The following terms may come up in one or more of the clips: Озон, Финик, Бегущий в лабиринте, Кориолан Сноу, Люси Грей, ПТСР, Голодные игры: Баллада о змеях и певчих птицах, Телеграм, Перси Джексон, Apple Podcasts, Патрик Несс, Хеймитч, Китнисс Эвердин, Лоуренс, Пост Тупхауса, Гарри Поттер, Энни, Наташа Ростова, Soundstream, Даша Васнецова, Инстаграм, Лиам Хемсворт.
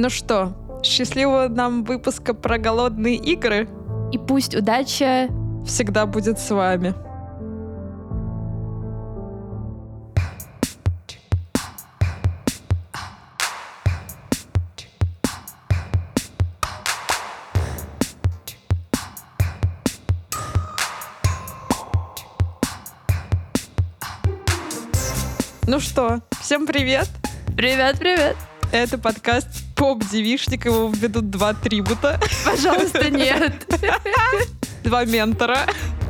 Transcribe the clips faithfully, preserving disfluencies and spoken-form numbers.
Ну что, счастливого нам выпуска про голодные игры. И пусть удача всегда будет с вами. Ну что, всем привет! Привет-привет! Это подкаст «Поп-девичник», его ведут два трибута. Пожалуйста, нет! Два ментора.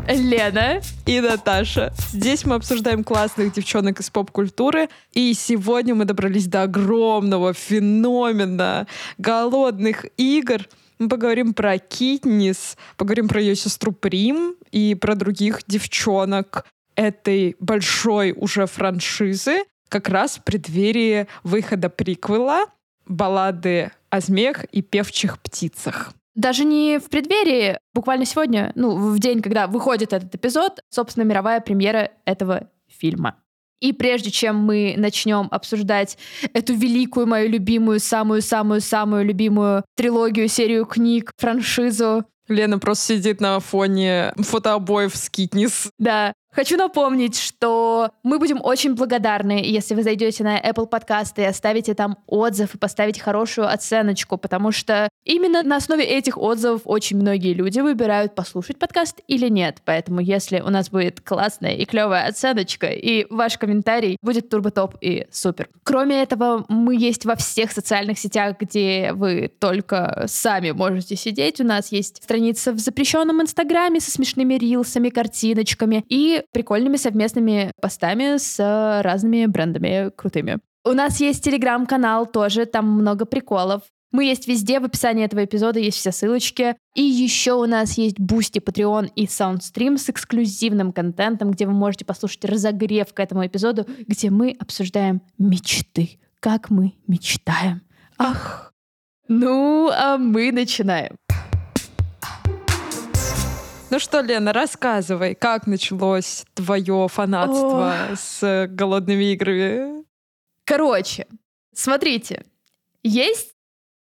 Лена. И Наташа. Здесь мы обсуждаем классных девчонок из поп-культуры. И сегодня мы добрались до огромного феномена «Голодных игр». Мы поговорим про Китнисс, поговорим про ее сестру Прим и про других девчонок этой большой уже франшизы, как раз в преддверии выхода приквела «Баллады о змеях и певчих птицах». Даже не в преддверии, буквально сегодня, ну, в день, когда выходит этот эпизод, собственно, мировая премьера этого фильма. И прежде чем мы начнем обсуждать эту великую, мою любимую, самую-самую-самую любимую трилогию, серию книг, франшизу, Лена просто сидит на фоне фотообоев с Китнисс. Да. Хочу напомнить, что мы будем очень благодарны, если вы зайдете на Apple Podcasts и оставите там отзыв и поставите хорошую оценочку, потому что именно на основе этих отзывов очень многие люди выбирают, послушать подкаст или нет. Поэтому если у нас будет классная и клевая оценочка, и ваш комментарий будет турбо-топ и супер. Кроме этого, мы есть во всех социальных сетях, где вы только сами можете сидеть. У нас есть страница в запрещенном Инстаграме со смешными рилсами, картиночками и прикольными совместными постами с разными брендами крутыми. У нас есть телеграм-канал тоже, там много приколов. Мы есть везде, в описании этого эпизода есть все ссылочки. И еще у нас есть Boosty, Patreon и Soundstream с эксклюзивным контентом, где вы можете послушать разогрев к этому эпизоду, где мы обсуждаем мечты. Как мы мечтаем. Ах! Ну, а мы начинаем. Ну что, Лена, рассказывай, как началось твое фанатство О. с голодными играми? Короче, смотрите, есть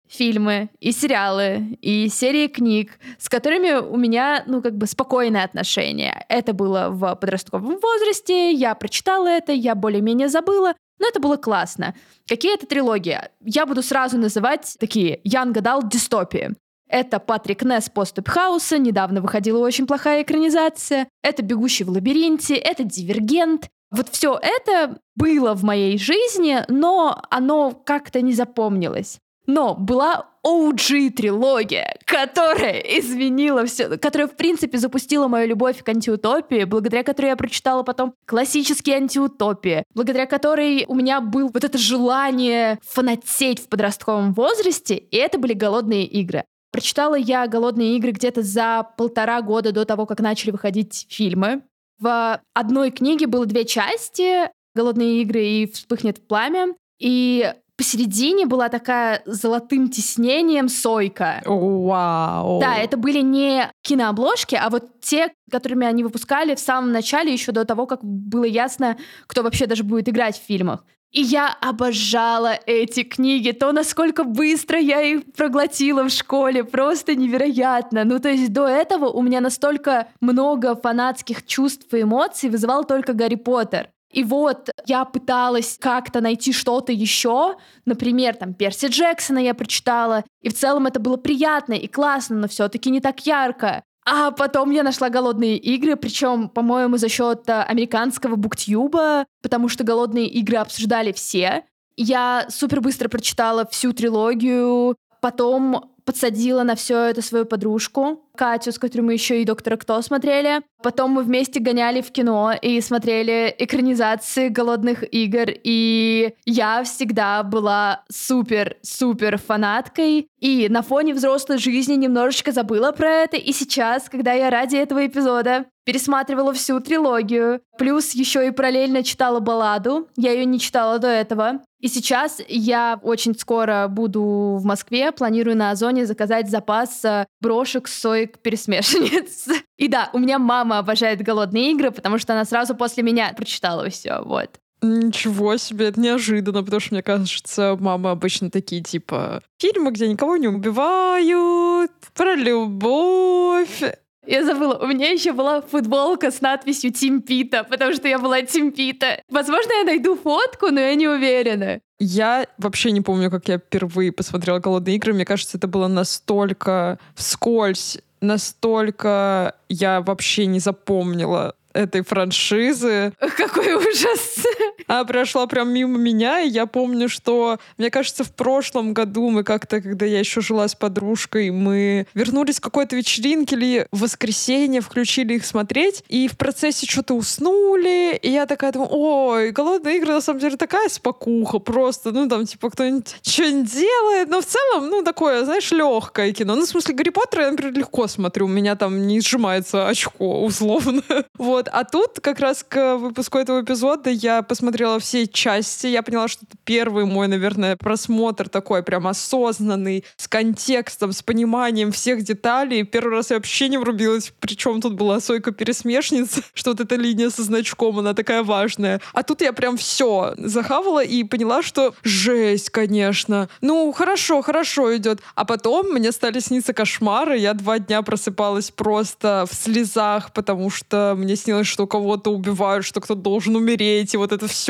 фильмы и сериалы и серии книг, с которыми у меня, ну, как бы спокойные отношения. Это было в подростковом возрасте, я прочитала это, я более-менее забыла. Но это было классно. Какие это трилогии? Я буду сразу называть такие Young Adult дистопии. Это «Патрик Несс, Пост Тупхауса», недавно выходила очень плохая экранизация. Это «Бегущий в лабиринте», это «Дивергент». Вот все это было в моей жизни, но оно как-то не запомнилось. Но была о джи-трилогия, которая изменила все, которая, в принципе, запустила мою любовь к антиутопии, благодаря которой я прочитала потом классические антиутопии, благодаря которой у меня было вот это желание фанатеть в подростковом возрасте, и это были «Голодные игры». Прочитала я «Голодные игры» где-то за полтора года до того, как начали выходить фильмы. В одной книге было две части «Голодные игры» и «Вспыхнет пламя». И посередине была такая золотым тиснением «Сойка». Вау! Wow. Да, это были не кинообложки, а вот те, которыми они выпускали в самом начале, еще до того, как было ясно, кто вообще даже будет играть в фильмах. И я обожала эти книги, то, насколько быстро я их проглотила в школе, просто невероятно. Ну, то есть до этого у меня настолько много фанатских чувств и эмоций вызывал только Гарри Поттер. И вот я пыталась как-то найти что-то еще, например, там Перси Джексона я прочитала, и в целом это было приятно и классно, но все-таки не так ярко. А потом я нашла «Голодные игры», причем, по-моему, за счет американского буктьюба, потому что «Голодные игры» обсуждали все. Я супер быстро прочитала всю трилогию, потом подсадила на все это свою подружку, Катю, с которой мы еще и «Доктора Кто» смотрели. Потом мы вместе гоняли в кино и смотрели экранизации «Голодных игр». И я всегда была супер-супер фанаткой. И на фоне взрослой жизни немножечко забыла про это. И сейчас, когда я ради этого эпизода пересматривала всю трилогию, плюс еще и параллельно читала «Балладу», я ее не читала до этого. И сейчас я очень скоро буду в Москве, планирую на Озоне заказать запас брошек с «Сойк-пересмешниц». И да, у меня мама обожает «Голодные игры», потому что она сразу после меня прочитала все, вот. Ничего себе, это неожиданно, потому что, мне кажется, мамы обычно такие, типа, фильмы, где никого не убивают, про любовь. Я забыла, у меня еще была футболка с надписью «Тим Пита», потому что я была Тим Пита. Возможно, я найду фотку, но я не уверена. Я вообще не помню, как я впервые посмотрела «Голодные игры». Мне кажется, это было настолько вскользь, настолько я вообще не запомнила этой франшизы. Какой ужас! Она прошла прям мимо меня, и я помню, что, мне кажется, в прошлом году мы как-то, когда я еще жила с подружкой, мы вернулись к какой-то вечеринке или в воскресенье, включили их смотреть, и в процессе что-то уснули, и я такая думаю, ой, «Голодные игры» на самом деле такая спокуха, просто, ну там, типа, кто-нибудь что-нибудь делает, но в целом, ну, такое, знаешь, легкое кино. Ну, в смысле, «Гарри Поттера» я, например, легко смотрю, у меня там не сжимается очко, условно. Вот. А тут как раз к выпуску этого эпизода я посмотрела все части. Я поняла, что это первый мой, наверное, просмотр такой прям осознанный, с контекстом, с пониманием всех деталей. Первый раз я вообще не врубилась, причем тут была «Сойка-пересмешница», что вот эта линия со значком, она такая важная. А тут я прям все захавала и поняла, что жесть, конечно. Ну, хорошо, хорошо идет. А потом мне стали сниться кошмары. Я два дня просыпалась просто в слезах, потому что мне снилось, что кого-то убивают, что кто-то должен умереть, и вот это все.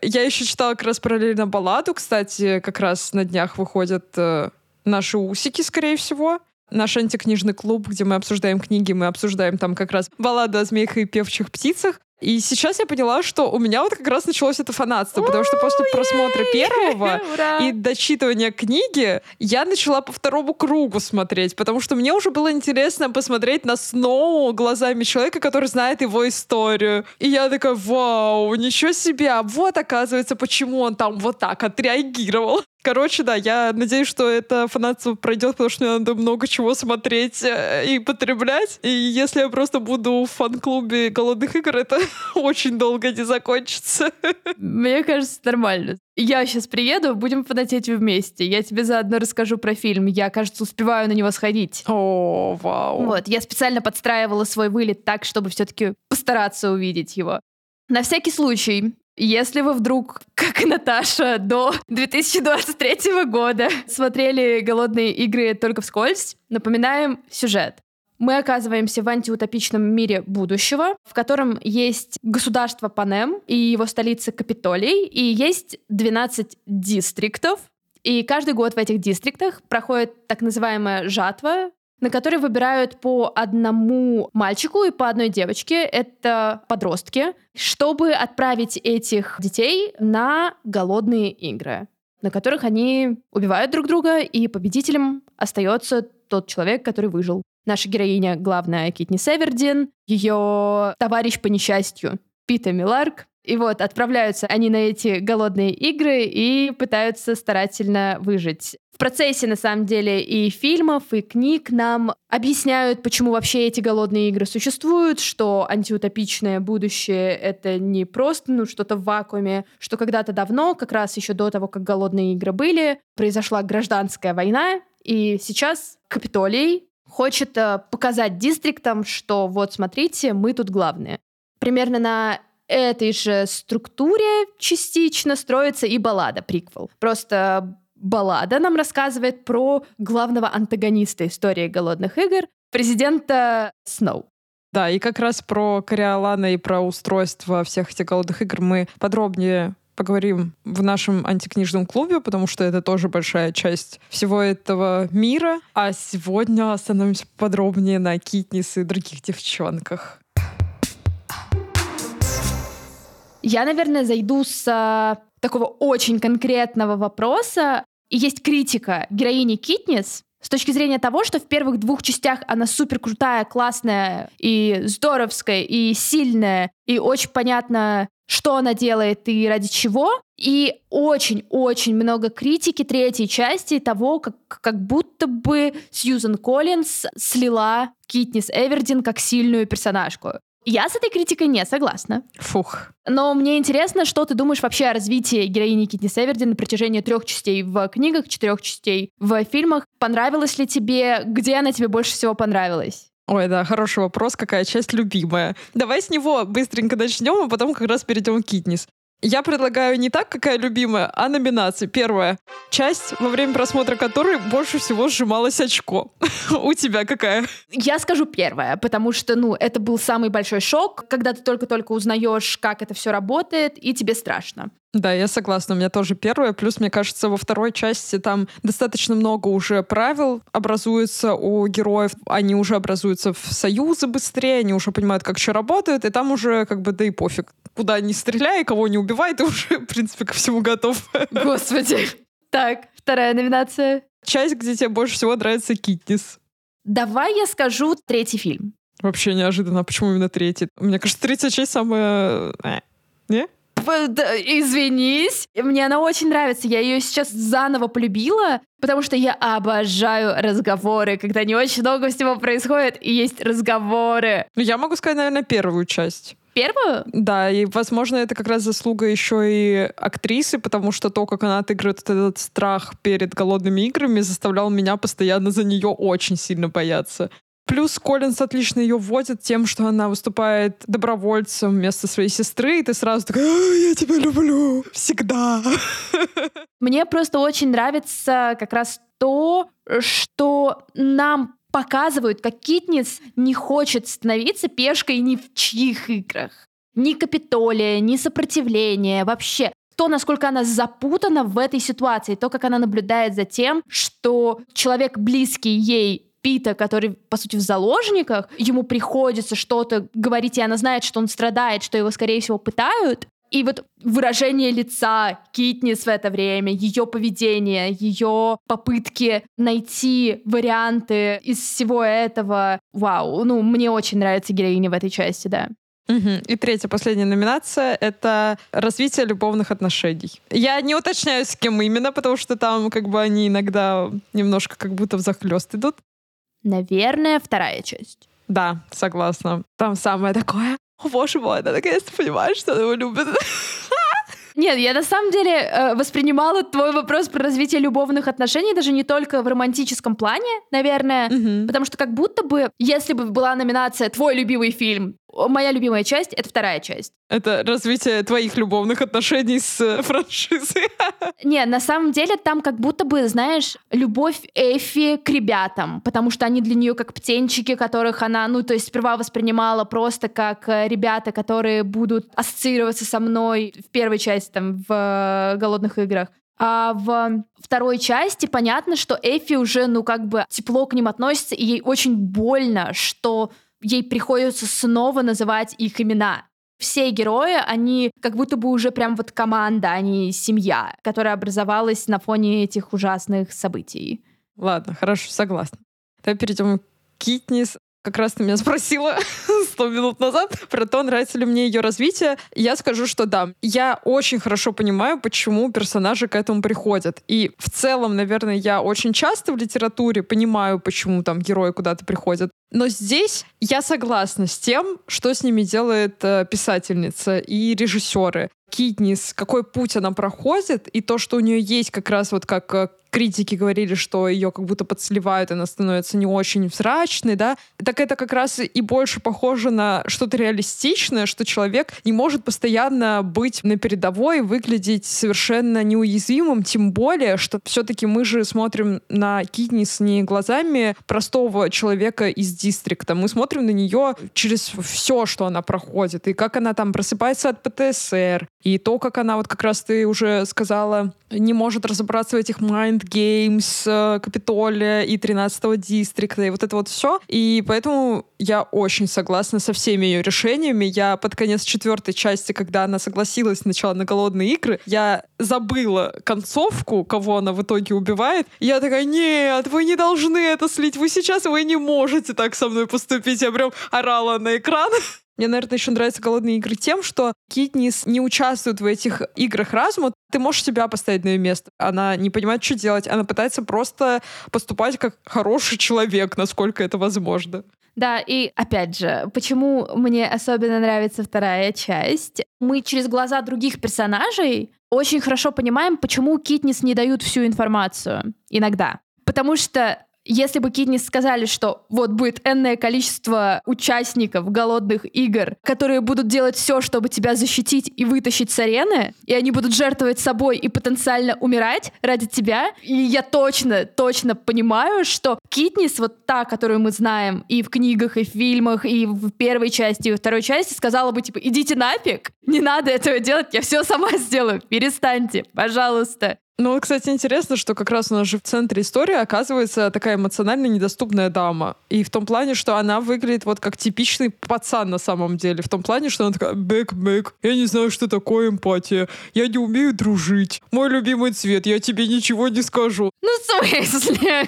Я еще читала как раз параллельно балладу, кстати, как раз на днях выходят э, наши усики, скорее всего. Наш антикнижный клуб, где мы обсуждаем книги, мы обсуждаем там как раз «Балладу о змеях и певчих птицах». И сейчас я поняла, что у меня вот как раз началось это фанатство, потому что после просмотра первого и дочитывания книги я начала по второму кругу смотреть, потому что мне уже было интересно посмотреть на Сноу глазами человека, который знает его историю. И я такая, вау, ничего себе, а вот, оказывается, почему он там вот так отреагировал. Короче, да, я надеюсь, что это фанатство пройдет, потому что мне надо много чего смотреть и потреблять. И если я просто буду в фан-клубе «Голодных игр», это очень долго не закончится. Мне кажется, нормально. Я сейчас приеду, будем фанатеть вместе. Я тебе заодно расскажу про фильм. Я, кажется, успеваю на него сходить. О, вау. Вот, я специально подстраивала свой вылет так, чтобы все-таки постараться увидеть его. На всякий случай, если вы вдруг, как и Наташа, до две тысячи двадцать третьего года смотрели «Голодные игры» только вскользь, напоминаем сюжет. Мы оказываемся в антиутопичном мире будущего, в котором есть государство Панем и его столица Капитолий, и есть двенадцать дистриктов, и каждый год в этих дистриктах проходит так называемая жатва, на которой выбирают по одному мальчику и по одной девочке, это подростки, чтобы отправить этих детей на голодные игры, на которых они убивают друг друга, и победителем остается тот человек, который выжил. Наша героиня главная Китнисс Эвердин, ее товарищ по несчастью Пита Мелларк. И вот отправляются они на эти голодные игры и пытаются старательно выжить. В процессе, на самом деле, и фильмов, и книг нам объясняют, почему вообще эти голодные игры существуют, что антиутопичное будущее — это не просто ну, что-то в вакууме, что когда-то давно, как раз еще до того, как голодные игры были, произошла гражданская война, и сейчас Капитолий хочет показать дистриктам, что вот, смотрите, мы тут главные. Примерно на этой же структуре частично строится и баллада, приквел. Просто баллада нам рассказывает про главного антагониста истории «Голодных игр», президента Сноу. Да, и как раз про Кориолана и про устройство всех этих «Голодных игр» мы подробнее поговорим в нашем антикнижном клубе, потому что это тоже большая часть всего этого мира. А сегодня остановимся подробнее на Китнисс и других девчонках. Я, наверное, зайду с такого очень конкретного вопроса. И есть критика героини Китнисс с точки зрения того, что в первых двух частях она супер крутая, классная и здоровская, и сильная, и очень понятно, что она делает и ради чего. И очень-очень много критики третьей части того, как, как будто бы Сьюзан Коллинз слила Китнисс Эвердин как сильную персонажку. Я с этой критикой не согласна. Фух. Но мне интересно, что ты думаешь вообще о развитии героини Китнисс Эвердин на протяжении трех частей в книгах, четырех частей в фильмах. Понравилась ли тебе? Где она тебе больше всего понравилась? Ой, да, хороший вопрос, какая часть любимая. Давай с него быстренько начнем, а потом как раз перейдем к Китнисс. Я предлагаю не так, какая любимая, а номинации. Первая. Часть, во время просмотра которой больше всего сжималось очко. У тебя какая? Я скажу первая, потому что, ну, это был самый большой шок, когда ты только-только узнаешь, как это все работает, и тебе страшно. Да, я согласна, у меня тоже первое. Плюс, мне кажется, во второй части там достаточно много уже правил образуется у героев. Они уже образуются в союзы быстрее, они уже понимают, как что работает, и там уже как бы да и пофиг. Куда ни стреляй, кого не убивай, ты уже, в принципе, ко всему готов. Господи. Так, вторая номинация. Часть, где тебе больше всего нравится Китнисс. Давай я скажу третий фильм. Вообще неожиданно, почему именно третий? Мне кажется, третья часть самая... Не? Извинись. Мне она очень нравится. Я ее сейчас заново полюбила, потому что я обожаю разговоры, когда не очень много всего происходит, и есть разговоры. Я могу сказать, наверное, первую часть. Первую? Да, и, возможно, это как раз заслуга еще и актрисы, потому что то, как она отыгрывает этот страх перед «Голодными играми», заставлял меня постоянно за нее очень сильно бояться. Плюс Коллинз отлично ее вводит тем, что она выступает добровольцем вместо своей сестры, и ты сразу такой: «Я тебя люблю! Всегда!» Мне просто очень нравится как раз то, что нам показывают, как Китнисс не хочет становиться пешкой ни в чьих играх. Ни Капитолия, ни сопротивления, вообще. То, насколько она запутана в этой ситуации, то, как она наблюдает за тем, что человек, близкий ей, Пита, который, по сути, в заложниках, ему приходится что-то говорить, и она знает, что он страдает, что его, скорее всего, пытают. И вот выражение лица Китнисс в это время, ее поведение, ее попытки найти варианты из всего этого. Вау, ну, мне очень нравится героиня в этой части, да. Угу. И третья, последняя номинация — это развитие любовных отношений. Я не уточняю, с кем именно, потому что там как бы они иногда немножко как будто взахлёст идут. Наверное, вторая часть. Да, согласна. Там самое такое: о, боже мой, она наконец-то понимает, что она его любит. Нет, я на самом деле э, воспринимала твой вопрос про развитие любовных отношений даже не только в романтическом плане, наверное, mm-hmm. потому что как будто бы, если бы была номинация «Твой любимый фильм», моя любимая часть — это вторая часть. Это развитие твоих любовных отношений с франшизой. Не, на самом деле там как будто бы, знаешь, любовь Эффи к ребятам, потому что они для нее как птенчики, которых она, ну, то есть сперва воспринимала просто как ребята, которые будут ассоциироваться со мной в первой части, там, в «Голодных играх». А в второй части понятно, что Эффи уже, ну, как бы тепло к ним относится, и ей очень больно, что... ей приходится снова называть их имена. Все герои, они как будто бы уже прям вот команда, они семья, которая образовалась на фоне этих ужасных событий. Ладно, хорошо, согласна. Давай перейдем к Китнисс. Как раз ты меня спросила сто минут назад про то, нравится ли мне ее развитие. Я скажу, что да. Я очень хорошо понимаю, почему персонажи к этому приходят. И в целом, наверное, я очень часто в литературе понимаю, почему там герои куда-то приходят. Но здесь я согласна с тем, что с ними делает писательница и режиссеры. Китнисс, какой путь она проходит, и то, что у нее есть как раз вот как критики говорили, что ее как будто подсливают, она становится не очень взрачной, да, так это как раз и больше похоже на что-то реалистичное, что человек не может постоянно быть на передовой, выглядеть совершенно неуязвимым, тем более, что все-таки мы же смотрим на Китнисс не глазами простого человека из дистрикта, мы смотрим на нее через все, что она проходит, и как она там просыпается от ПТСР, и то, как она, вот как раз ты уже сказала, не может разобраться в этих Mind Games, Капитолия и тринадцатого дистрикта, и вот это вот все. И поэтому я очень согласна со всеми ее решениями. Я под конец четвертой части, когда она согласилась сначала на «Голодные игры», я забыла концовку, кого она в итоге убивает. Я такая: нет, вы не должны это слить, вы сейчас, вы не можете так со мной поступить. Я прям орала на экран. Мне, наверное, еще нравятся «Голодные игры» тем, что Китнисс не участвует в этих играх разума. Ты можешь себя поставить на ее место. Она не понимает, что делать. Она пытается просто поступать как хороший человек, насколько это возможно. Да, и опять же, почему мне особенно нравится вторая часть? Мы через глаза других персонажей очень хорошо понимаем, почему Китнисс не дают всю информацию иногда. Потому что Если бы Китнисс сказали, что вот будет энное количество участников голодных игр, которые будут делать все, чтобы тебя защитить и вытащить с арены, и они будут жертвовать собой и потенциально умирать ради тебя, и я точно, точно понимаю, что Китнисс, вот та, которую мы знаем и в книгах, и в фильмах, и в первой части, и во второй части, сказала бы, типа, идите нафиг, не надо этого делать, я все сама сделаю, перестаньте, пожалуйста. Ну, кстати, интересно, что как раз у нас же в центре истории оказывается такая эмоционально недоступная дама. И в том плане, что она выглядит вот как типичный пацан на самом деле. В том плане, что она такая «бэк-бэк, я не знаю, что такое эмпатия, я не умею дружить, мой любимый цвет, я тебе ничего не скажу». Ну, в смысле?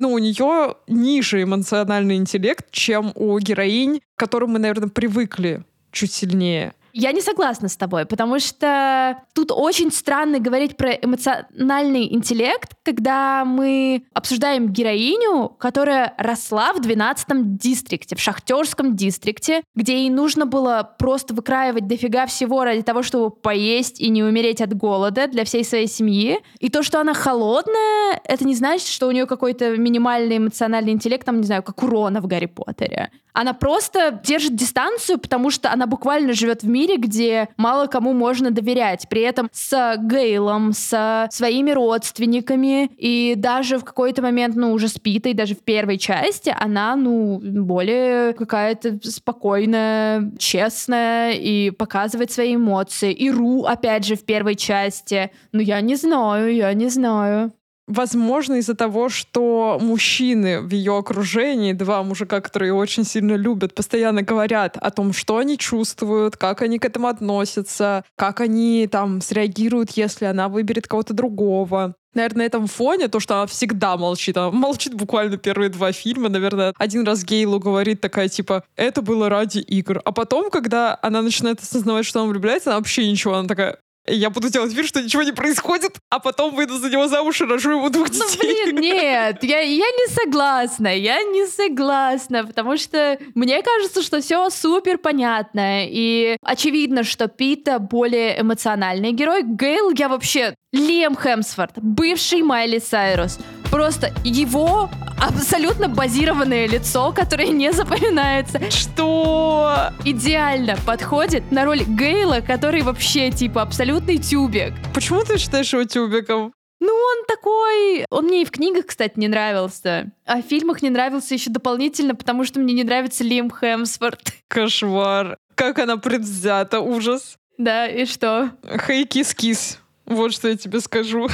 Ну, у нее ниже эмоциональный интеллект, чем у героинь, к которым мы, наверное, привыкли чуть сильнее. Я не согласна с тобой, потому что тут очень странно говорить про эмоциональный интеллект, когда мы обсуждаем героиню, которая росла в двенадцатом дистрикте, в шахтерском дистрикте, где ей нужно было просто выкраивать дофига всего ради того, чтобы поесть и не умереть от голода для всей своей семьи. И то, что она холодная, это не значит, что у нее какой-то минимальный эмоциональный интеллект, там, не знаю, как у Рона в Гарри Поттере. Она просто держит дистанцию, потому что она буквально живет в мире, где мало кому можно доверять. При этом с Гейлом, со своими родственниками и даже в какой-то момент, ну, уже с Питой, даже в первой части, она, ну, более какая-то спокойная, честная и показывает свои эмоции. И Ру, опять же, в первой части. Ну, я не знаю, я не знаю. Возможно, из-за того, что мужчины в ее окружении, два мужика, которые ее очень сильно любят, постоянно говорят о том, что они чувствуют, как они к этому относятся, как они там среагируют, если она выберет кого-то другого. Наверное, на этом фоне то, что она всегда молчит. Она молчит буквально первые два фильма. Наверное, один раз Гейлу говорит такая, типа, это было ради игр. А потом, когда она начинает осознавать, что она влюбляется, она вообще ничего, она такая... Я буду делать вид, что ничего не происходит, а потом выйду за него замуж и рожу ему двух детей. Ну, блин, нет, я, я не согласна, я не согласна, потому что мне кажется, что все супер понятно, и очевидно, что Пита более эмоциональный герой. Гейл я вообще... Лиам Хемсворт, бывший Майли Сайрус. Просто его абсолютно базированное лицо, которое не запоминается. Что? Идеально подходит на роль Гейла, который вообще типа абсолютный тюбик. Почему ты считаешь его тюбиком? Ну, он такой... Он мне и в книгах, кстати, не нравился. А в фильмах не нравился еще дополнительно, потому что мне не нравится Лиам Хемсворт. Кошмар. Как она предвзята, ужас. Да, и что? Хей, кис-кис. Вот что я тебе скажу.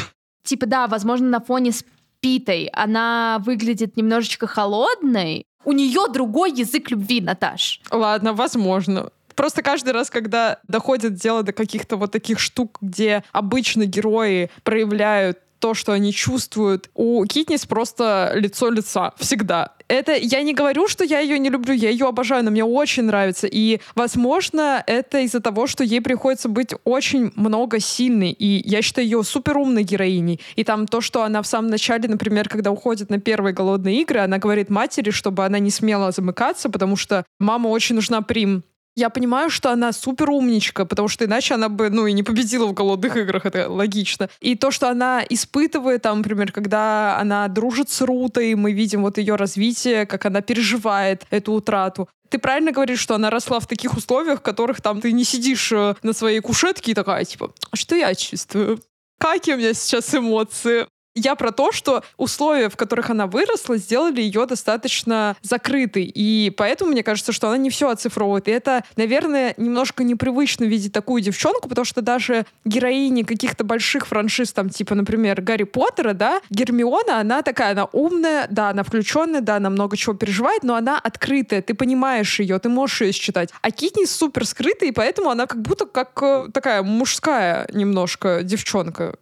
Типа, да, возможно, на фоне с Питой она выглядит немножечко холодной. У нее другой язык любви, Наташ. Ладно, возможно. Просто каждый раз, когда доходит дело до каких-то вот таких штук, где обычно герои проявляют то, что они чувствуют, у Китнисс просто лицо лица. Всегда. Это я не говорю, что я ее не люблю, я ее обожаю, она мне очень нравится. И, возможно, это из-за того, что ей приходится быть очень много сильной. И я считаю ее суперумной героиней. И там то, что она в самом начале, например, когда уходит на первые голодные игры, она говорит матери, чтобы она не смела замыкаться, потому что мама очень нужна Прим. Я понимаю, что она супер умничка, потому что иначе она бы, ну, и не победила в голодных играх, это логично. И то, что она испытывает, там, например, когда она дружит с Рутой, мы видим вот ее развитие, как она переживает эту утрату. Ты правильно говоришь, что она росла в таких условиях, в которых там ты не сидишь на своей кушетке и такая, типа, что я чувствую? Какие у меня сейчас эмоции? Я про то, что условия, в которых она выросла, сделали ее достаточно закрытой. И поэтому, мне кажется, что она не все оцифровывает. И это, наверное, немножко непривычно видеть такую девчонку, потому что даже героини каких-то больших франшиз, там, типа, например, Гарри Поттера, да, Гермиона, она такая, она умная, да, она включенная, да, она много чего переживает, но она открытая, ты понимаешь ее, ты можешь ее считать. А Китнисс супер скрытая, и поэтому она как будто как такая мужская немножко девчонка.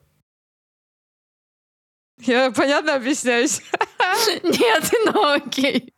Я понятно объясняюсь? Нет, ну окей.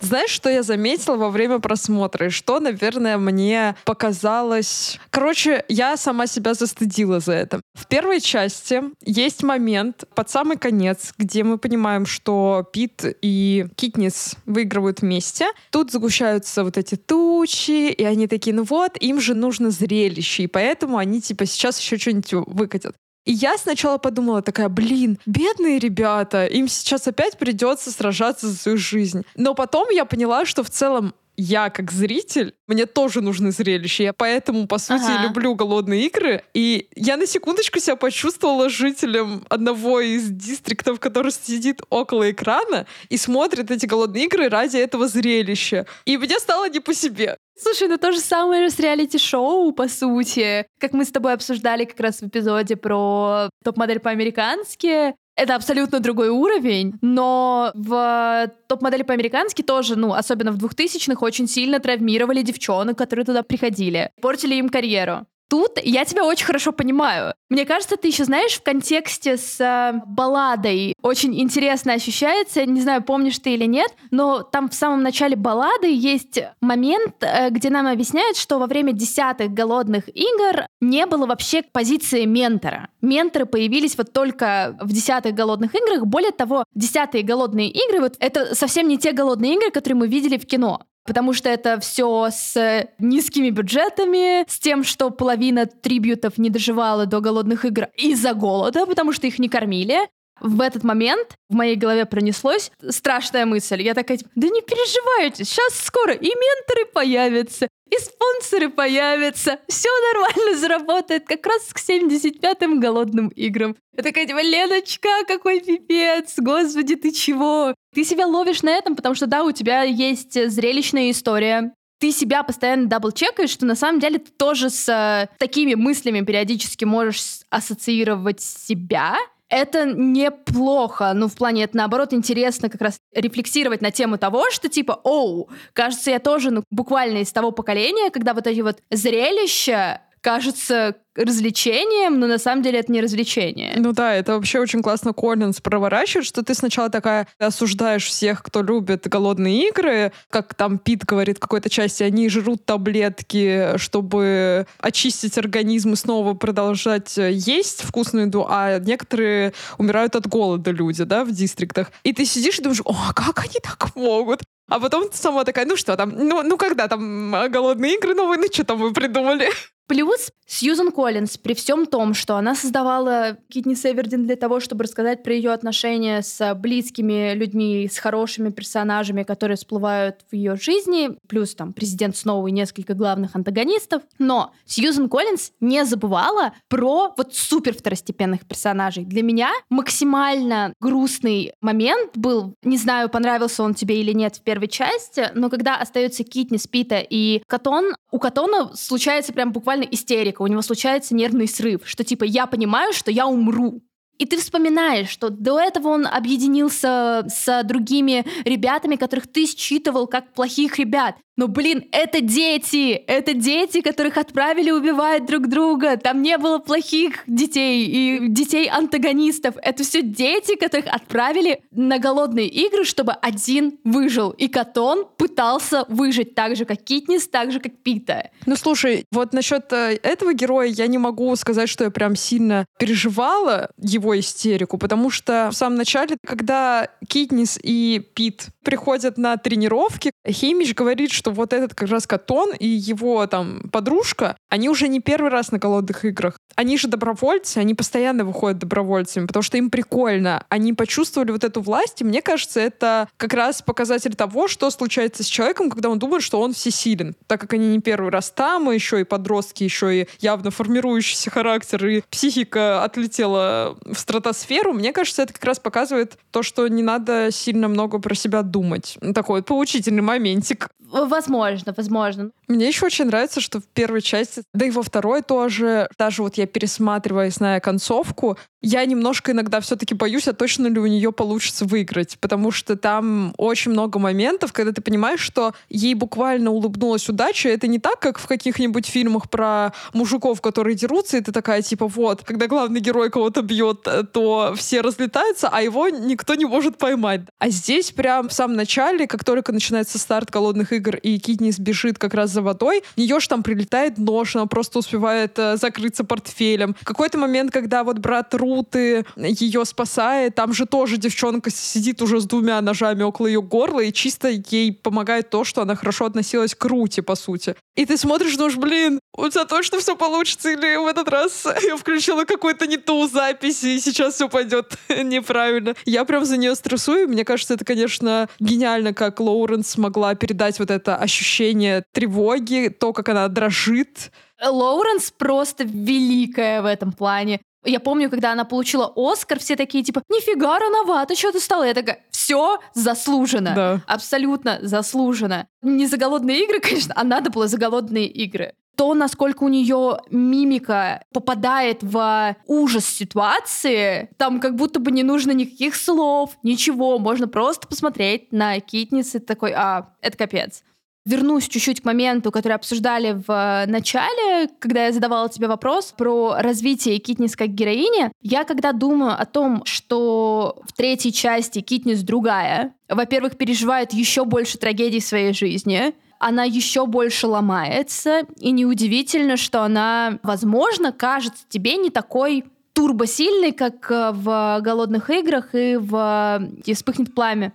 Знаешь, что я заметила во время просмотра? И что, наверное, мне показалось... Короче, я сама себя застыдила за это. В первой части есть момент под самый конец, где мы понимаем, что Пит и Китнисс выигрывают вместе. Тут сгущаются вот эти тучи, и они такие, ну вот, им же нужно зрелище, и поэтому они типа сейчас еще что-нибудь выкатят. И я сначала подумала такая, блин, бедные ребята, им сейчас опять придется сражаться за свою жизнь. Но потом я поняла, что в целом я как зритель, мне тоже нужны зрелища. Я поэтому, по сути, ага. люблю «Голодные игры». И я на секундочку себя почувствовала жителем одного из дистриктов, который сидит около экрана и смотрит эти «Голодные игры» ради этого зрелища. И мне стало не по себе. Слушай, ну то же самое же с реалити-шоу, по сути. Как мы с тобой обсуждали как раз в эпизоде про «Топ-модель по-американски». Это абсолютно другой уровень, но в «Топ-модели по-американски» тоже, ну, особенно в двухтысячных, очень сильно травмировали девчонок, которые туда приходили, портили им карьеру. Тут я тебя очень хорошо понимаю. Мне кажется, ты еще знаешь, в контексте с э, балладой очень интересно ощущается, не знаю, помнишь ты или нет, но там в самом начале баллады есть момент, э, где нам объясняют, что во время десятых голодных игр не было вообще позиции ментора. Менторы появились вот только в десятых голодных играх. Более того, десятые голодные игры, вот это совсем не те голодные игры, которые мы видели в кино. Потому что это все с низкими бюджетами, с тем, что половина трибьютов не доживала до «Голодных игр» из-за голода, потому что их не кормили. В этот момент в моей голове пронеслась страшная мысль. Я такая, да не переживайте, сейчас скоро и менторы появятся, и спонсоры появятся, все нормально заработает, как раз к семьдесят пятым «Голодным играм». Я такая, типа, Леночка, какой пипец, господи, ты чего? Ты себя ловишь на этом, потому что, да, у тебя есть зрелищная история. Ты себя постоянно дабл-чекаешь, что на самом деле ты тоже с такими мыслями периодически можешь ассоциировать себя. Это неплохо, ну, в плане, это, наоборот, интересно как раз рефлексировать на тему того, что типа, оу, кажется, я тоже, ну, буквально из того поколения, когда вот эти вот зрелища кажутся развлечением, но на самом деле это не развлечение. Ну да, это вообще очень классно Коллинз проворачивает, что ты сначала такая осуждаешь всех, кто любит «Голодные игры», как там Пит говорит в какой-то части, они жрут таблетки, чтобы очистить организм и снова продолжать есть вкусную еду, а некоторые умирают от голода люди, да, в дистриктах. И ты сидишь и думаешь, о, как они так могут? А потом ты сама такая, ну что там, ну, ну когда там «Голодные игры» новые, ну что там вы придумали? Плюс Сьюзан Коллинз, при всем том, что она создавала «Китнисс Эвердин» для того, чтобы рассказать про ее отношения с близкими людьми, с хорошими персонажами, которые всплывают в ее жизни, плюс там президент Сноу и несколько главных антагонистов, но Сьюзан Коллинз не забывала про вот супер второстепенных персонажей. Для меня максимально грустный момент был, не знаю, понравился он тебе или нет в первой части, но когда остается Китнисс, Пита и Катон, у Катона случается прям буквально истерика, у него случается нервный срыв, что типа я понимаю, что я умру. И ты вспоминаешь, что до этого он объединился с другими ребятами, которых ты считывал как плохих ребят. Но, блин, это дети! Это дети, которых отправили убивать друг друга. Там не было плохих детей и детей-антагонистов. Это все дети, которых отправили на голодные игры, чтобы один выжил. И Катон пытался выжить так же, как Китнисс, так же, как Пита. Ну, слушай, вот насчет этого героя я не могу сказать, что я прям сильно переживала его истерику, потому что в самом начале, когда Китнисс и Пит приходят на тренировки, Хеймитч говорит, что вот этот как раз Катон и его там подружка, они уже не первый раз на «Голодных играх». Они же добровольцы, они постоянно выходят добровольцами, потому что им прикольно. Они почувствовали вот эту власть, и мне кажется, это как раз показатель того, что случается с человеком, когда он думает, что он всесилен. Так как они не первый раз там, и еще и подростки, еще и явно формирующийся характер, и психика отлетела в стратосферу, мне кажется, это как раз показывает то, что не надо сильно много про себя думать. Такой вот поучительный моментик. Возможно, возможно. Мне еще очень нравится, что в первой части, да и во второй тоже, даже вот я пересматриваю, зная концовку, я немножко иногда все-таки боюсь, а точно ли у нее получится выиграть, потому что там очень много моментов, когда ты понимаешь, что ей буквально улыбнулась удача, это не так, как в каких-нибудь фильмах про мужиков, которые дерутся, и ты такая, типа, вот, когда главный герой кого-то бьет, то все разлетаются, а его никто не может поймать. А здесь прям в самом начале, как только начинается старт «Голодных игр», и Китнисс бежит как раз за водой, в нее ж там прилетает нож, она просто успевает э, закрыться портфелем портфелем. Какой-то момент, когда вот брат Руты ее спасает, там же тоже девчонка сидит уже с двумя ножами около ее горла, и чисто ей помогает то, что она хорошо относилась к Руте, по сути. И ты смотришь, ну уж, блин, вот за то, что все получится, или в этот раз я включила какую-то не ту запись, и сейчас все пойдет неправильно. Я прям за нее стрессую, мне кажется, это, конечно, гениально, как Лоуренс смогла передать вот это ощущение тревоги, то, как она дрожит. Лоуренс просто великая в этом плане. Я помню, когда она получила Оскар, все такие типа, нифига рановато, что ты стала? Я такая, все заслуженно, да. Абсолютно заслуженно. Не за голодные игры, конечно, а надо было за голодные игры. То, насколько у нее мимика попадает в ужас ситуации, там как будто бы не нужно никаких слов, ничего, можно просто посмотреть на Китнисс и такой, а, это капец. Вернусь чуть-чуть к моменту, который обсуждали в начале, когда я задавала тебе вопрос про развитие Китнисс как героини. Я когда думаю о том, что в третьей части Китнисс другая, во-первых, переживает еще больше трагедий в своей жизни, она еще больше ломается, и неудивительно, что она, возможно, кажется тебе не такой турбосильной, как в «Голодных играх» и в «Вспыхнет пламя».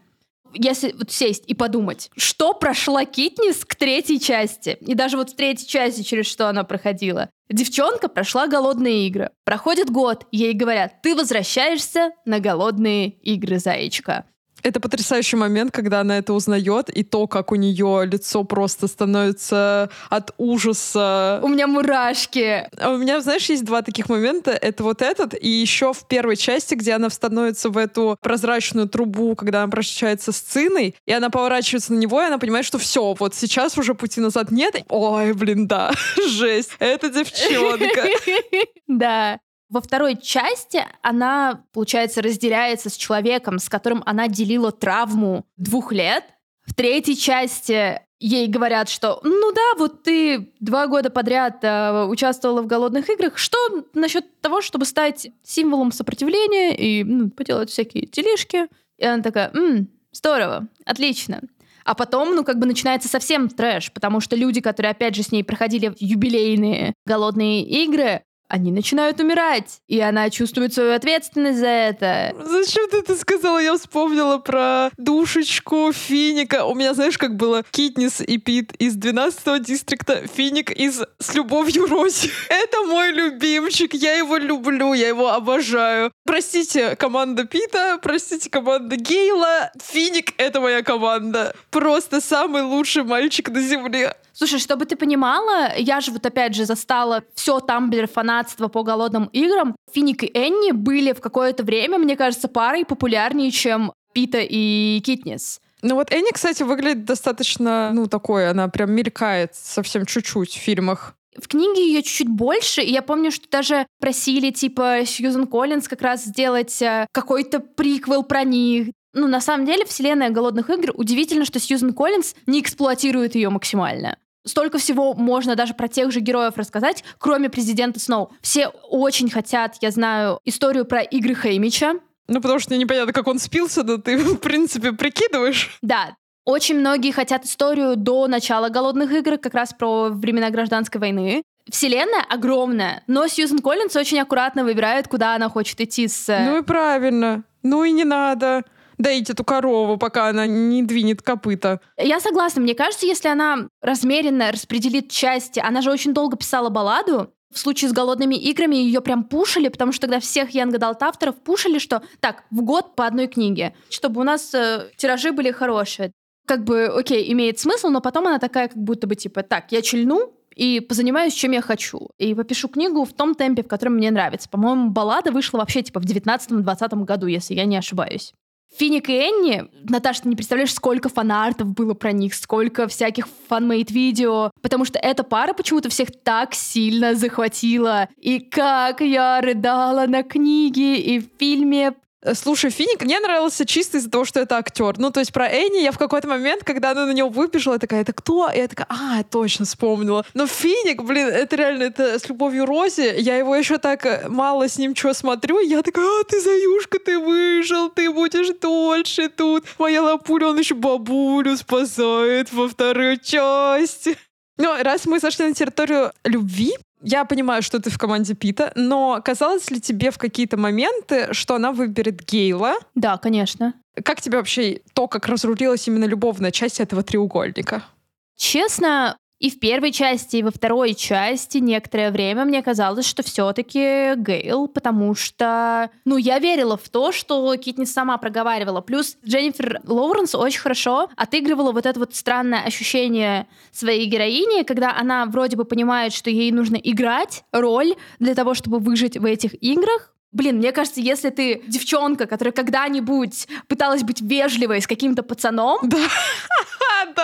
Если вот сесть и подумать, что прошла Китнисс к третьей части, и даже вот в третьей части, через что она проходила. Девчонка прошла «Голодные игры». Проходит год, ей говорят, ты возвращаешься на «Голодные игры», заячка. Это потрясающий момент, когда она это узнает, и то, как у нее лицо просто становится от ужаса. У меня мурашки. У меня, знаешь, есть два таких момента. Это вот этот, и еще в первой части, где она становится в эту прозрачную трубу, когда она прощается с Циной, и она поворачивается на него, и она понимает, что все, вот сейчас уже пути назад нет. Ой, блин, да, жесть. Это девчонка. Да. Во второй части она, получается, разделяется с человеком, с которым она делила травму двух лет. В третьей части ей говорят, что ну да, вот ты два года подряд э, участвовала в «Голодных играх». Что насчет того, чтобы стать символом сопротивления и ну, поделать всякие тележки? И она такая, м-м, здорово, отлично. А потом, ну, как бы начинается совсем трэш, потому что люди, которые, опять же, с ней проходили юбилейные «Голодные игры», они начинают умирать, и она чувствует свою ответственность за это. Зачем ты это сказала? Я вспомнила про душечку Финика. У меня, знаешь, как было Китнисс и Пит из двенадцатого дистрикта, Финик из «С любовью, Рози». Это мой любимчик, я его люблю, я его обожаю. Простите, команда Пита, простите, команда Гейла. Финик — это моя команда. Просто самый лучший мальчик на земле. Слушай, чтобы ты понимала, я же вот опять же застала все тамблер фанатство по «Голодным играм». Финик и Энни были в какое-то время, мне кажется, парой популярнее, чем Пита и Китнисс. Ну вот Энни, кстати, выглядит достаточно, ну такой, она прям мелькает совсем чуть-чуть в фильмах. В книге ее чуть-чуть больше, и я помню, что даже просили типа Сьюзан Коллинз как раз сделать какой-то приквел про них. Ну на самом деле вселенная «Голодных игр», удивительно, что Сьюзан Коллинз не эксплуатирует ее максимально. Столько всего можно даже про тех же героев рассказать, кроме президента Сноу. Все очень хотят, я знаю, историю про игры Хеймитча. Ну, потому что непонятно, как он спился, но ты, в принципе, прикидываешь. Да. Очень многие хотят историю до начала «Голодных игр», как раз про времена гражданской войны. Вселенная огромная, но Сьюзан Коллинз очень аккуратно выбирает, куда она хочет идти с... Ну и правильно. Ну и не надо... доить эту корову, пока она не двинет копыта. Я согласна. Мне кажется, если она размеренно распределит части, она же очень долго писала балладу. В случае с «Голодными играми» ее прям пушили, потому что тогда всех янг-адалт-авторов пушили, что так, в год по одной книге, чтобы у нас э, тиражи были хорошие. Как бы, окей, имеет смысл, но потом она такая, как будто бы, типа, так, я чильну и позанимаюсь, чем я хочу. И попишу книгу в том темпе, в котором мне нравится. По-моему, баллада вышла вообще, типа, в девятнадцатом-двадцатом году, если я не ошибаюсь. Финик и Энни, Наташа, ты не представляешь, сколько фанартов было про них, сколько всяких фан-мейд-видео, потому что эта пара почему-то всех так сильно захватила. И как я рыдала на книге и в фильме. Слушай, Финик мне нравился чисто из-за того, что это актер. Ну, то есть про Энни я в какой-то момент, когда она на него выбежала, такая, это кто? И я такая, а, точно вспомнила. Но Финик, блин, это реально, это «С любовью, Рози». Я его еще так мало с ним чего смотрю. Я такая, а, ты, заюшка, ты выжил, ты будешь дольше тут. Моя лапуля, он еще бабулю спасает во второй части. Но раз мы зашли на территорию любви, Я понимаю, что ты в команде Пита, но казалось ли тебе в какие-то моменты, что она выберет Гейла? Да, конечно. Как тебе вообще то, как разрулилась именно любовная часть этого треугольника? Честно, и в первой части, и во второй части некоторое время мне казалось, что все-таки Гейл, потому что, ну, я верила в то, что Китнисс сама проговаривала. Плюс Дженнифер Лоуренс очень хорошо отыгрывала вот это вот странное ощущение своей героини, когда она вроде бы понимает, что ей нужно играть роль для того, чтобы выжить в этих играх. Блин, мне кажется, если ты девчонка, которая когда-нибудь пыталась быть вежливой с каким-то пацаном,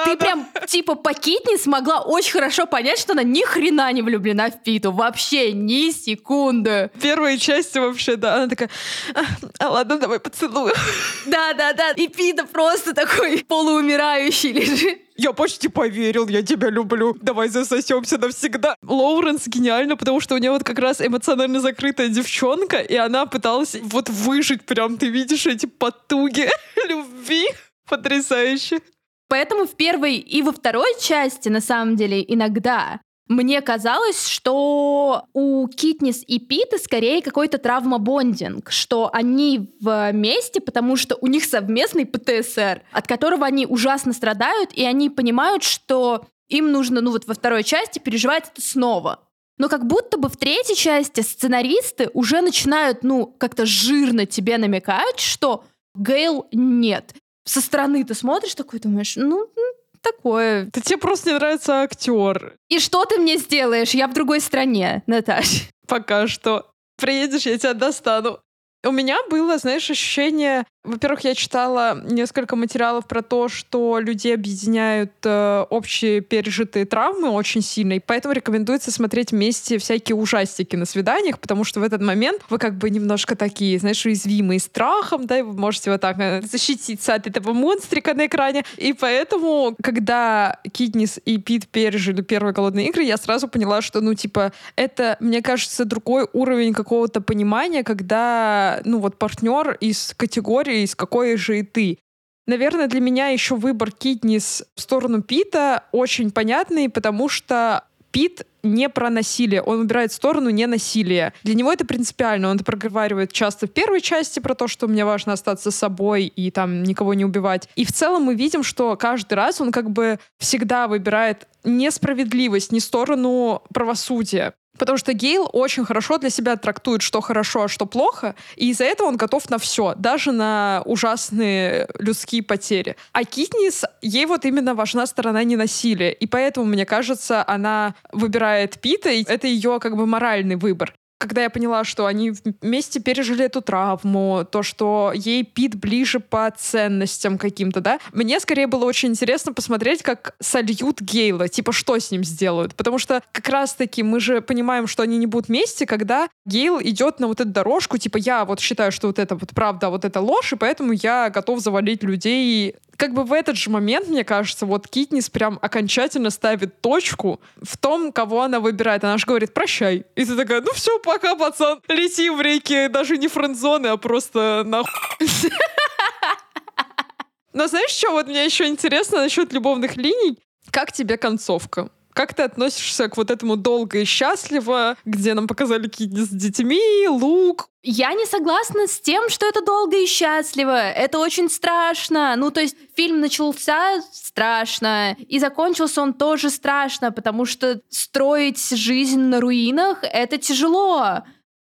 ты прям типа по Китнисс смогла очень хорошо понять, что она ни хрена не влюблена в Питу. Вообще ни секунды. Первая часть вообще, да. Она такая, а ладно, давай поцелую. Да-да-да. И Пита просто такой полуумирающий лежит. Я почти поверил, я тебя люблю. Давай засосемся навсегда. Лоуренс гениально, потому что у нее вот как раз эмоционально закрытая девчонка, и она пыталась вот выжить прям, ты видишь эти потуги любви. Потрясающе. Поэтому в первой и во второй части, на самом деле, иногда мне казалось, что у Китнисс и Питы скорее какой-то травмобондинг, что они вместе, потому что у них совместный ПТСР, от которого они ужасно страдают, и они понимают, что им нужно, ну вот во второй части, переживать это снова. Но как будто бы в третьей части сценаристы уже начинают, ну, как-то жирно тебе намекать, что Гейл нет. Со стороны ты смотришь такой, думаешь, ну, такое. Да тебе просто не нравится актер. И что ты мне сделаешь? Я в другой стране, Наташ. Пока что. Приедешь, я тебя достану. У меня было, знаешь, ощущение... Во-первых, я читала несколько материалов про то, что людей объединяют э, общие пережитые травмы очень сильно, и поэтому рекомендуется смотреть вместе всякие ужастики на свиданиях, потому что в этот момент вы как бы немножко такие, знаешь, уязвимые страхом, да, и вы можете вот так э, защититься от этого монстрика на экране. И поэтому, когда Китнисс и Пит пережили первые «Голодные игры», я сразу поняла, что, ну, типа, это, мне кажется, другой уровень какого-то понимания, когда, ну, вот партнер из категории из какой же и ты. Наверное, для меня еще выбор Китнисс в сторону Пита очень понятный, потому что Пит не про насилие. Он выбирает сторону не насилия. Для него это принципиально. Он это проговаривает часто в первой части про то, что мне важно остаться собой и там никого не убивать. И в целом мы видим, что каждый раз он как бы всегда выбирает несправедливость, не сторону правосудия. Потому что Гейл очень хорошо для себя трактует, что хорошо, а что плохо, и из-за этого он готов на все, даже на ужасные людские потери. А Китнисс, ей вот именно важна сторона ненасилия, и поэтому, мне кажется, она выбирает Пита, и это ее как бы моральный выбор. Когда я поняла, что они вместе пережили эту травму, то, что ей Пит ближе по ценностям каким-то, да, мне скорее было очень интересно посмотреть, как сольют Гейла, типа, что с ним сделают. Потому что как раз-таки мы же понимаем, что они не будут вместе, когда Гейл идет на вот эту дорожку, типа, я вот считаю, что вот это вот правда, а вот это ложь, и поэтому я готов завалить людей. Как бы в этот же момент, мне кажется, вот Китнисс прям окончательно ставит точку в том, кого она выбирает. Она же говорит «прощай». И ты такая, ну все, пока, пацан, лети в реки, даже не френд-зоны, а просто нахуй. Но знаешь, что вот мне еще интересно насчет любовных линий? Как тебе концовка? Как ты относишься к вот этому «долго и счастливо», где нам показали Китнисс с детьми, лук? Я не согласна с тем, что это долго и счастливо. Это очень страшно. Ну, то есть фильм начался страшно, и закончился он тоже страшно, потому что строить жизнь на руинах — это тяжело.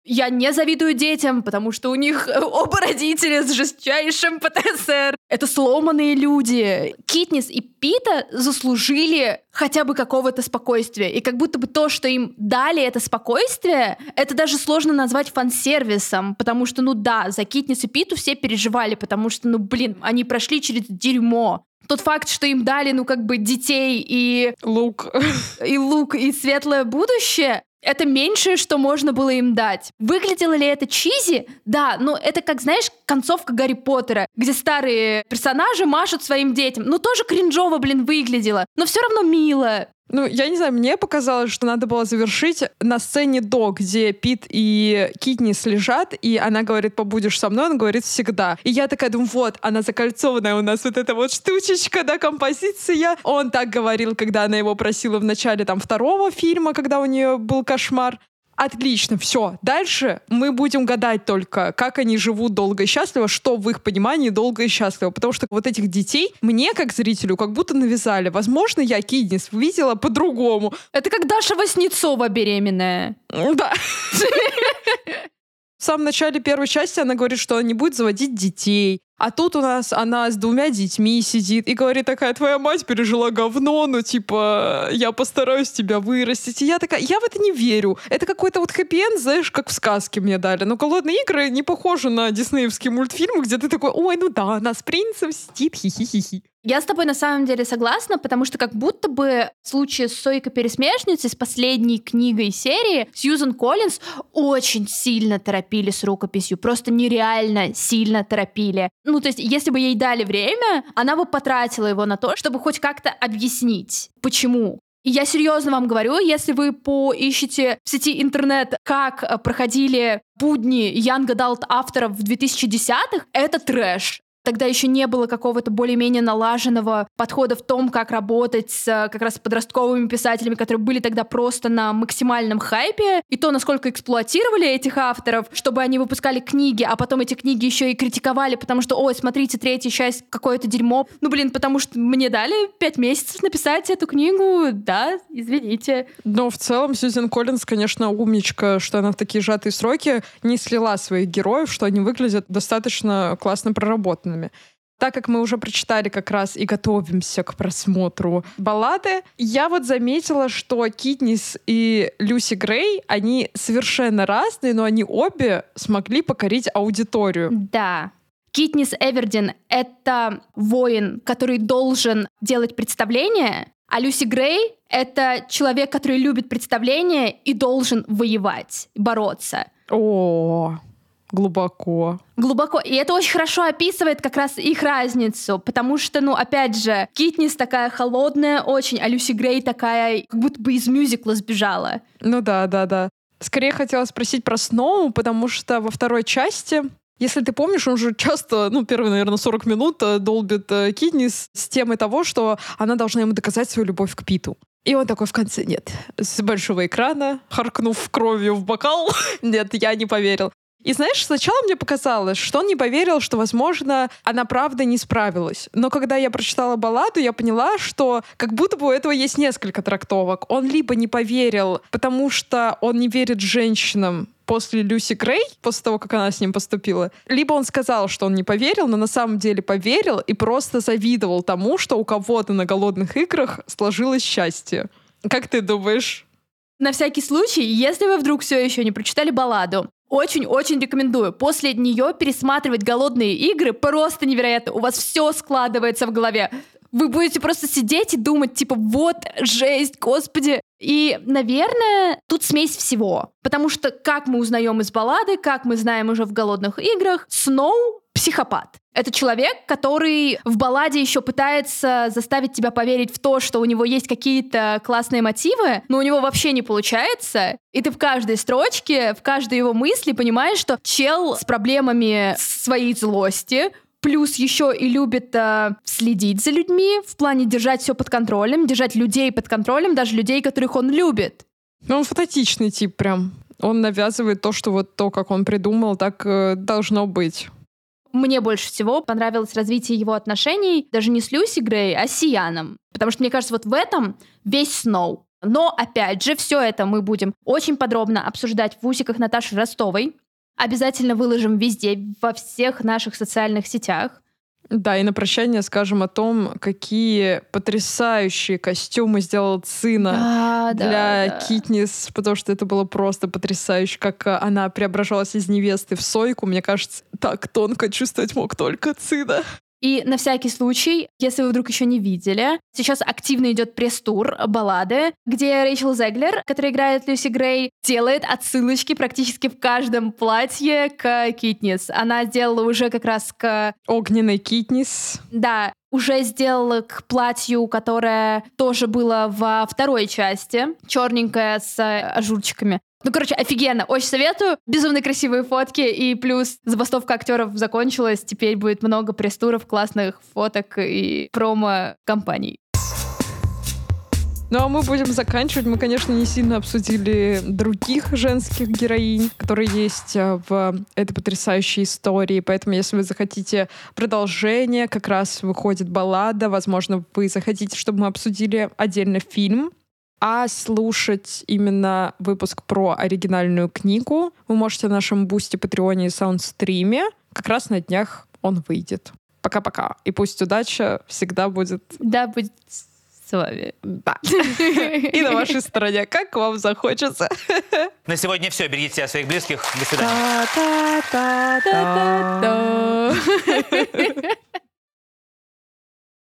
Я не завидую детям, потому что у них оба родителя с жестчайшим ПТСР. Это сломанные люди. Китнисс и Пита заслужили хотя бы какого-то спокойствия. И как будто бы то, что им дали это спокойствие, это даже сложно назвать фан-сервисом. Потому что, ну да, за Китнисс и Питу все переживали, потому что, ну блин, они прошли через дерьмо. Тот факт, что им дали, ну как бы, детей и... Лук. И лук, и светлое будущее... Это меньшее, что можно было им дать. Выглядело ли это чизи? Да, но это, как, знаешь, концовка Гарри Поттера, где старые персонажи машут своим детям. Ну, тоже кринжово, блин, выглядело, но все равно мило. Ну, я не знаю, мне показалось, что надо было завершить на сцене до, где Пит и Китнисс лежат, и она говорит: побудешь со мной, он говорит: всегда. И я такая думаю, вот, она закольцованная у нас, вот эта вот штучечка, да, композиция. Он так говорил, когда она его просила в начале там второго фильма, когда у нее был кошмар. Отлично, все. Дальше мы будем гадать только, как они живут долго и счастливо, что в их понимании долго и счастливо. Потому что вот этих детей мне, как зрителю, как будто навязали. Возможно, я Китнисс увидела по-другому. Это как Даша Васнецова беременная. Да. В самом начале первой части она говорит, что она не будет заводить детей. А тут у нас она с двумя детьми сидит и говорит такая: твоя мать пережила говно, ну типа я постараюсь тебя вырастить. И я такая, я в это не верю. Это какой-то вот хэппи-энд, знаешь, как в сказке мне дали. Но «Голодные игры» не похожи на диснеевские мультфильмы, где ты такой: ой, ну да, она с принцем сидит, хи-хи-хи-хи. Я с тобой на самом деле согласна, потому что как будто бы в случае с «Сойкой-пересмешницей», с последней книгой серии, Сьюзан Коллинз очень сильно торопили с рукописью, просто нереально сильно торопили. Ну, то есть, если бы ей дали время, она бы потратила его на то, чтобы хоть как-то объяснить, почему. И я серьезно вам говорю, если вы поищете в сети интернет, как проходили будни янг-адалт-авторов в две тысячи десятых, это трэш. Тогда еще не было какого-то более-менее налаженного подхода в том, как работать с как раз подростковыми писателями, которые были тогда просто на максимальном хайпе, и то, насколько эксплуатировали этих авторов, чтобы они выпускали книги, а потом эти книги еще и критиковали, потому что, ой, смотрите, третья часть, какое-то дерьмо. Ну, блин, потому что мне дали пять месяцев написать эту книгу, да, извините. Но в целом Сьюзан Коллинз, конечно, умничка, что она в такие сжатые сроки не слила своих героев, что они выглядят достаточно классно проработанными. Так как мы уже прочитали как раз и готовимся к просмотру баллады, я вот заметила, что Китнисс и Люси Грей, они совершенно разные, но они обе смогли покорить аудиторию. Да. Китнисс Эвердин — это воин, который должен делать представление, а Люси Грей — это человек, который любит представление и должен воевать, бороться. О-о-о. Глубоко. Глубоко. И это очень хорошо описывает как раз их разницу, потому что, ну, опять же, Китнисс такая холодная очень, а Люси Грей такая, как будто бы из мюзикла сбежала. Ну да, да, да. Скорее хотела спросить про Сноу, потому что во второй части, если ты помнишь, он же часто, ну, первые, наверное, сорок минут долбит Китнисс с темой того, что она должна ему доказать свою любовь к Питу. И он такой в конце: нет, с большого экрана, харкнув кровью в бокал, нет, я не поверил. И знаешь, сначала мне показалось, что он не поверил, что, возможно, она правда не справилась. Но когда я прочитала балладу, я поняла, что как будто бы у этого есть несколько трактовок. Он либо не поверил, потому что он не верит женщинам после Люси Грей, после того, как она с ним поступила, либо он сказал, что он не поверил, но на самом деле поверил и просто завидовал тому, что у кого-то на «Голодных играх» сложилось счастье. Как ты думаешь? На всякий случай, если вы вдруг все еще не прочитали балладу, очень-очень рекомендую после нее пересматривать «Голодные игры». Просто невероятно. У вас все складывается в голове. Вы будете просто сидеть и думать, типа, вот жесть, господи. И, наверное, тут смесь всего. Потому что, как мы узнаем из баллады, как мы знаем уже в «Голодных играх», Сноу — психопат. Это человек, который в балладе еще пытается заставить тебя поверить в то, что у него есть какие-то классные мотивы, но у него вообще не получается. И ты в каждой строчке, в каждой его мысли понимаешь, что чел с проблемами своей злости, плюс еще и любит э, следить за людьми, в плане держать все под контролем, держать людей под контролем, даже людей, которых он любит. Ну, он фанатичный тип прям. Он навязывает то, что вот то, как он придумал, так э, должно быть. Мне больше всего понравилось развитие его отношений даже не с Люси Грей, а с Сияном. Потому что, мне кажется, вот в этом весь Сноу. Но, опять же, все это мы будем очень подробно обсуждать в усиках Наташи Ростовой. Обязательно выложим везде, во всех наших социальных сетях. Да, и на прощание скажем о том, какие потрясающие костюмы сделал Цина а, для да, да. Китнисс, потому что это было просто потрясающе, как она преображалась из невесты в сойку. Мне кажется, так тонко чувствовать мог только Цина. И на всякий случай, если вы вдруг еще не видели, сейчас активно идет пресс-тур баллады, где Рэйчел Зеглер, которая играет Люси Грей, делает отсылочки практически в каждом платье к Китнисс. Она делала уже как раз к... Огненной Китнисс. Да. уже сделал к платью, которое тоже было во второй части, черненькое с ажурчиками. Ну, короче, офигенно, очень советую. Безумно красивые фотки, и плюс забастовка актеров закончилась, теперь будет много пресс-туров, классных фоток и промо-компаний. Ну а мы будем заканчивать. Мы, конечно, не сильно обсудили других женских героинь, которые есть в этой потрясающей истории. Поэтому, если вы захотите продолжение, как раз выходит баллада. Возможно, вы захотите, чтобы мы обсудили отдельно фильм. А слушать именно выпуск про оригинальную книгу вы можете на нашем Boosty, Patreon и Soundstream. Как раз на днях он выйдет. Пока-пока. И пусть удача всегда будет... Да, будет... с вами. Да. И на вашей стороне, как вам захочется. На сегодня все. Берегите себя, своих близких. До свидания.